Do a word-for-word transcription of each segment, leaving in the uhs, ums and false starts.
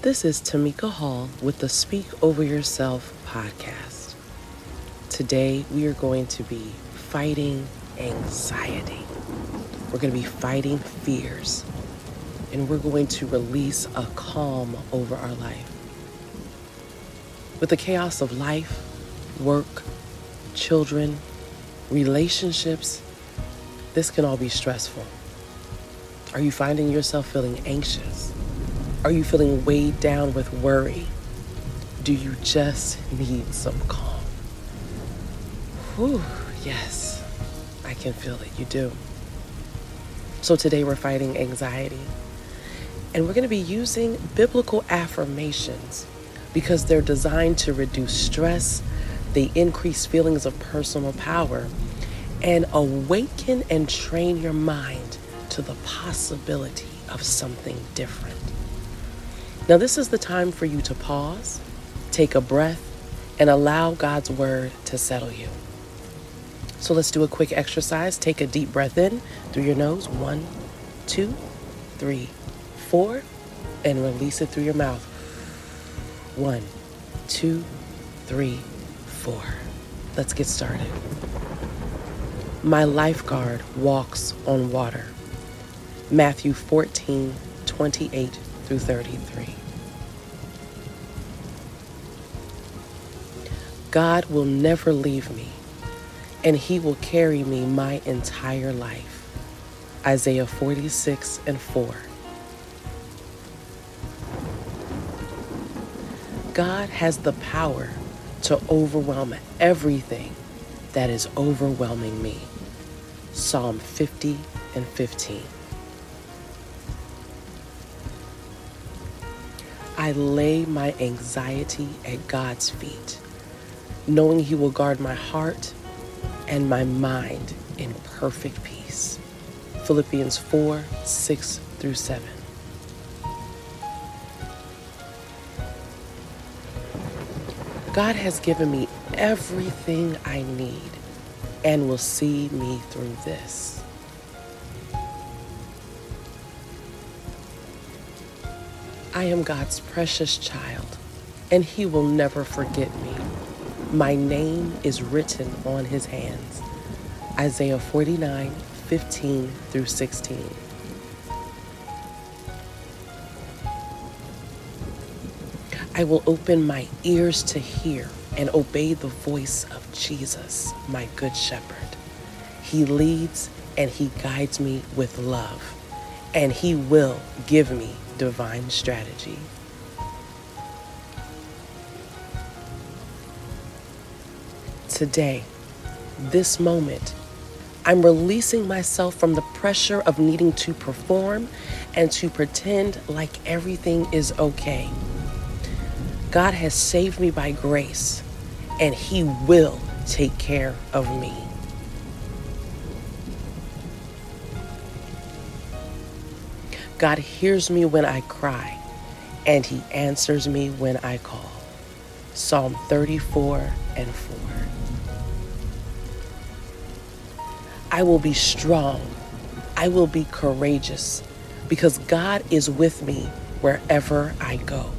This is Tamika Hall with the Speak Over Yourself podcast. Today we are going to be fighting anxiety. We're going to be fighting fears. And we're going to release a calm over our life. With the chaos of life, work, children, relationships, this can all be stressful. Are you finding yourself feeling anxious? Are you feeling weighed down with worry? Do you just need some calm? Whew, yes, I can feel it, you do. So today we're fighting anxiety. And we're going to be using biblical affirmations because they're designed to reduce stress, they increase feelings of personal power, and awaken and train your mind to the possibility of something different. Now, this is the time for you to pause, take a breath, and allow God's word to settle you. So let's do a quick exercise. Take a deep breath in through your nose. One, two, three, four, and release it through your mouth. One, two, three, four. Let's get started. My lifeguard walks on water. Matthew fourteen, twenty-eight through thirty-three. God will never leave me, and he will carry me my entire life. Isaiah forty-six and four. God has the power to overwhelm everything that is overwhelming me. Psalm fifty and fifteen. I lay my anxiety at God's feet, knowing he will guard my heart and my mind in perfect peace. Philippians four, six through seven. God has given me everything I need and will see me through this. I am God's precious child, and he will never forget me. My name is written on his hands. Isaiah forty-nine, fifteen through sixteen. I will open my ears to hear and obey the voice of Jesus, my good shepherd. He leads and he guides me with love, and he will give me divine strategy. Today, this moment, I'm releasing myself from the pressure of needing to perform and to pretend like everything is okay. God has saved me by grace, and he will take care of me. God hears me when I cry, and he answers me when I call. Psalm thirty-four and four. I will be strong. I will be courageous because God is with me wherever I go.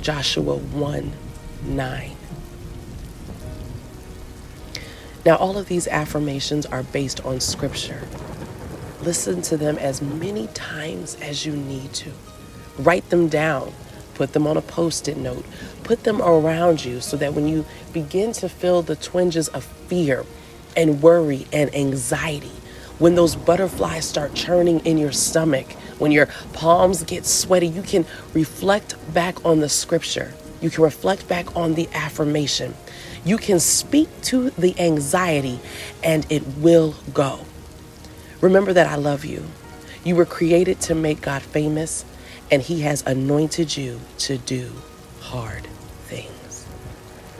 Joshua one, nine. Now, all of these affirmations are based on scripture. Listen to them as many times as you need to. Write them down. Put them on a post-it note. Put them around you so that when you begin to feel the twinges of fear and worry and anxiety, when those butterflies start churning in your stomach, when your palms get sweaty, you can reflect back on the scripture. You can reflect back on the affirmation. You can speak to the anxiety and it will go. Remember that I love you. You were created to make God famous, and he has anointed you to do hard things.